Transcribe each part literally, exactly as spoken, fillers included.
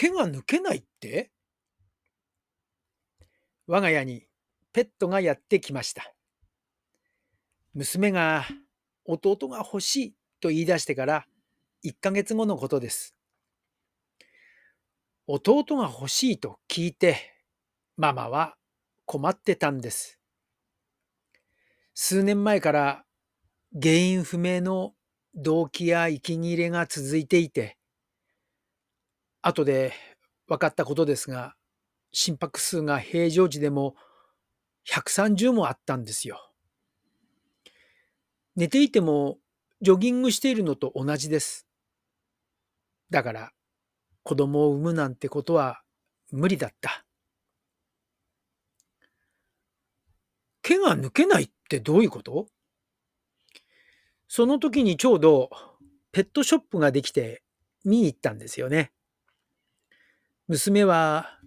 毛が抜けないって？我が家にペットがやってきました。娘が弟が欲しいと言い出してからいっかげつごのことです。弟が欲しいと聞いてママは困ってたんです。数年前から原因不明の動悸や息切れが続いていて、後で分かったことですが、心拍数が平常時でもひゃくさんじゅうもあったんですよ。寝ていてもジョギングしているのと同じです。だから子供を産むなんてことは無理だった。毛が抜けないってどういうこと？その時にちょうどペットショップができて見に行ったんですよね。娘は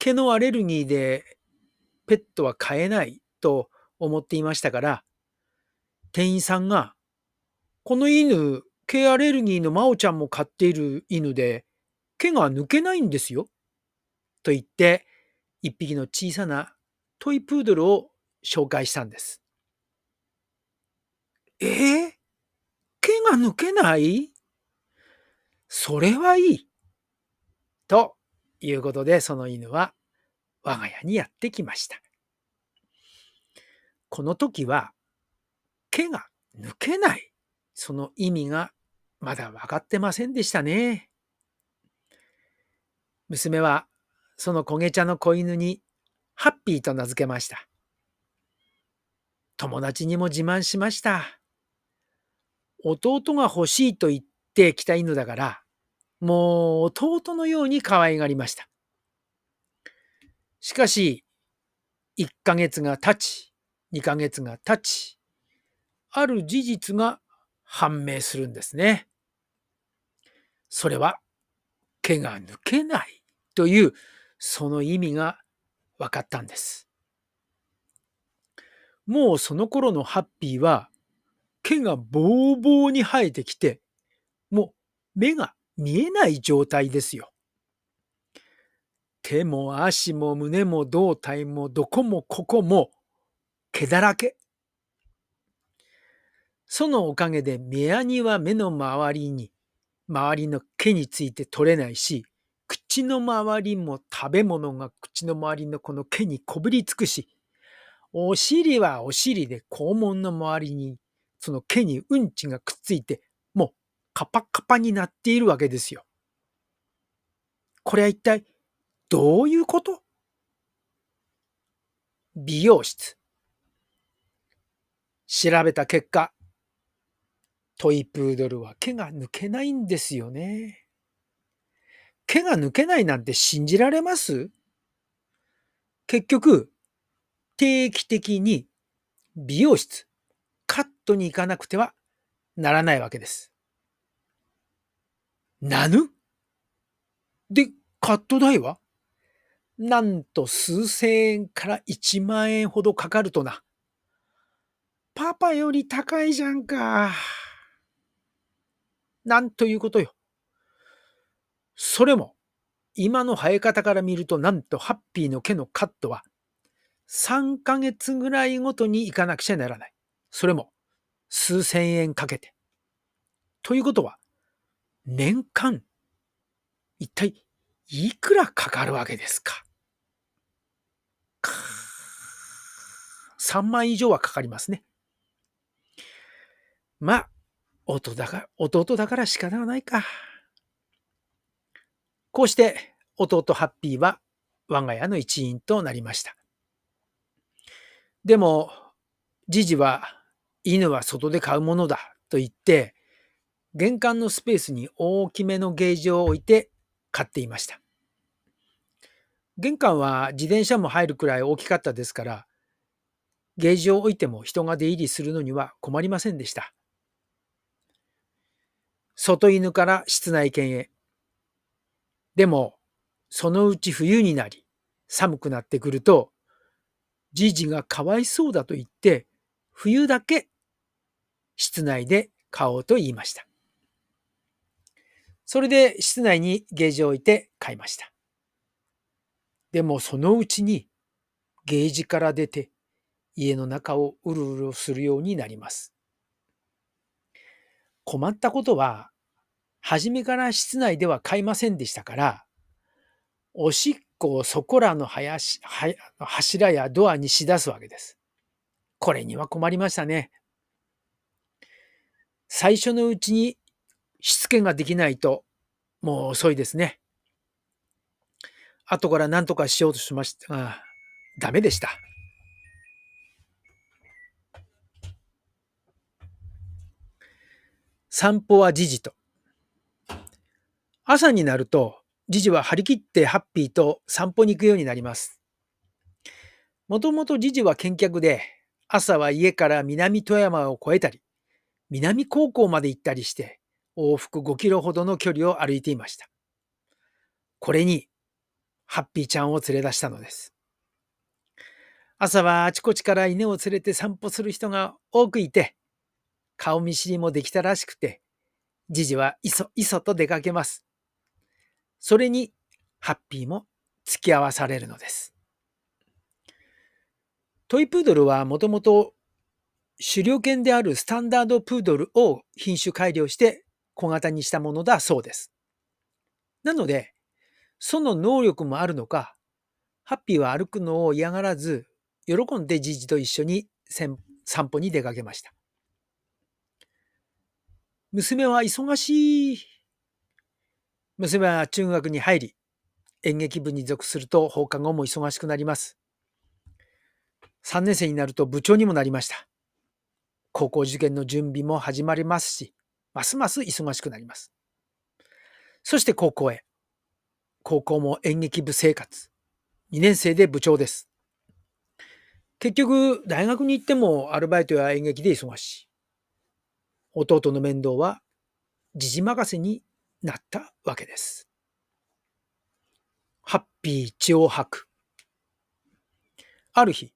毛のアレルギーでペットは飼えないと思っていましたから、店員さんが、この犬、毛アレルギーの真央ちゃんも飼っている犬で、毛が抜けないんですよ。と言って、一匹の小さなトイプードルを紹介したんです。えー、毛が抜けない？それはいい。ということで、その犬は我が家にやってきました。この時は、毛が抜けない、その意味がまだ分かってませんでしたね。娘は、その焦げ茶の子犬にハッピーと名付けました。友達にも自慢しました。弟が欲しいと言ってきた犬だから、もう弟のように可愛がりました。しかし、いっかげつが経ち、にかげつが経ち、ある事実が判明するんですね。それは、毛が抜けないというその意味が分かったんです。もうその頃のハッピーは、毛がぼうぼうに生えてきて、もう目が見えない状態ですよ。手も足も胸も胴体もどこもここも毛だらけ。そのおかげで目やには目の周りに、周りの毛について取れないし、口の周りも食べ物が口の周りのこの毛にこぶりつくし、お尻はお尻で肛門の周りにその毛にうんちがくっついて、もうカパカパになっているわけですよ。これは一体どういうこと？美容室。調べた結果、トイプードルは毛が抜けないんですよね。毛が抜けないなんて信じられます？結局、定期的に美容室、カットに行かなくてはならないわけです。なぬ？で、カット代は？なんと数千円からいちまんえんほどかかるとな。パパより高いじゃんか。なんということよ。それも、今の生え方から見ると、なんとハッピーの毛のカットは、さんかげつぐらいごとに行かなくちゃならない。それも、数千円かけて。ということは、年間、一体、いくらかかるわけですか。かさんまん以上はかかりますね。まあ、弟だから、弟だから仕方はないか。こうして弟ハッピーは我が家の一員となりました。でも、じじは犬は外で買うものだと言って、玄関のスペースに大きめのゲージを置いて買っていました。玄関は自転車も入るくらい大きかったですから、ゲージを置いても人が出入りするのには困りませんでした。外犬から室内犬へ。でも、そのうち冬になり、寒くなってくると、じじがかわいそうだと言って、冬だけ室内で飼おうと言いました。それで室内にゲージを置いて買いました。でもそのうちにゲージから出て家の中をうるうるするようになります。困ったことは、初めから室内では買いませんでしたから、おしっこをそこらの林、柱やドアにしだすわけです。これには困りましたね。最初のうちにしつけができないと、もう遅いですね。後から何とかしようとしましたが、ダメでした。散歩はじじと。朝になると、じじは張り切ってハッピーと散歩に行くようになります。もともとじじは健脚で、朝は家から南富山を越えたり、南高校まで行ったりして、往復ごキロほどの距離を歩いていました。これに、ハッピーちゃんを連れ出したのです。朝はあちこちから犬を連れて散歩する人が多くいて、顔見知りもできたらしくて、ジジはいそいそと出かけます。それに、ハッピーも付き合わされるのです。トイプードルはもともと狩猟犬であるスタンダードプードルを品種改良して小型にしたものだそうです。なので、その能力もあるのか、ハッピーは歩くのを嫌がらず、喜んでジジと一緒に散歩に出かけました。娘は忙しい。娘は中学に入り、演劇部に属すると放課後も忙しくなります。さんねん生になると部長にもなりました。高校受験の準備も始まりますし、ますます忙しくなります。そして高校へ。高校も演劇部生活。にねん生で部長です。結局、大学に行ってもアルバイトや演劇で忙しい。弟の面倒はじじ任せになったわけです。ハッピー血を吐く。ある日、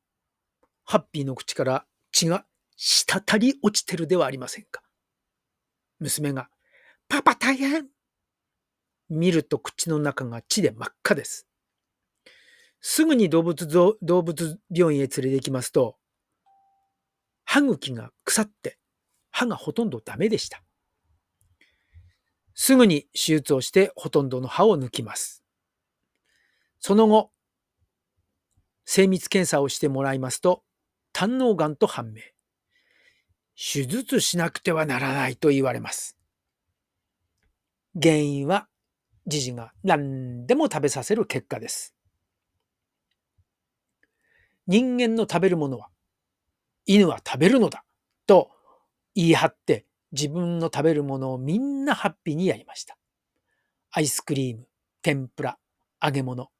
ハッピーの口から血が滴り落ちてるではありませんか。娘が、パパ大変。見ると口の中が血で真っ赤です。すぐに動物、動物病院へ連れて行きますと、歯茎が腐って、歯がほとんどダメでした。すぐに手術をしてほとんどの歯を抜きます。その後、精密検査をしてもらいますと、胆のうがんと判明。手術しなくてはならないと言われます。原因は、ジジが何でも食べさせる結果です。人間の食べるものは、犬は食べるのだと、言い張って自分の食べるものをみんなハッピーにやりました。アイスクリーム、天ぷら、揚げ物。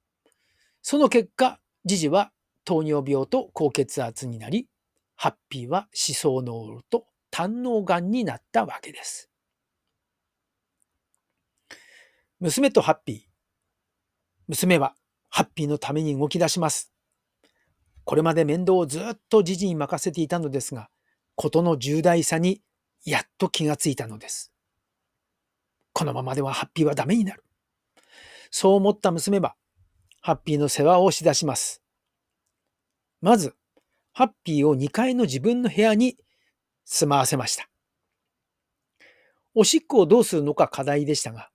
その結果、ジジは糖尿病と高血圧になり、ハッピーは歯槽膿漏と胆のうがんになったわけです。娘とハッピー。娘はハッピーのために動き出します。これまで面倒をずっとジジに任せていたのですが、ことの重大さにやっと気がついたのです。このままではハッピーはダメになる。そう思った娘は、ハッピーの世話をしだします。まず、ハッピーをにかいの自分の部屋に住まわせました。おしっこをどうするのか課題でしたが、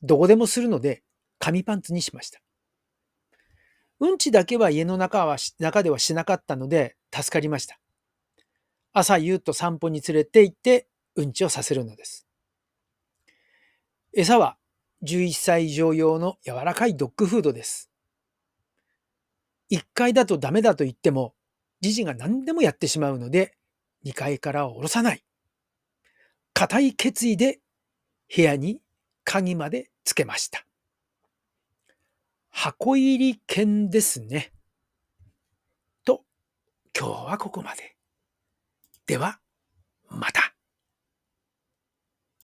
どこでもするので、紙パンツにしました。うんちだけは家の中は、中ではしなかったので、助かりました。朝夕と散歩に連れて行ってうんちをさせるのです。餌はじゅういっさい以上用の柔らかいドッグフードです。いっかいだとダメだと言っても、ジジが何でもやってしまうので、にかいからは下ろさない。固い決意で部屋に鍵までつけました。箱入り犬ですね。と、今日はここまで。では、また。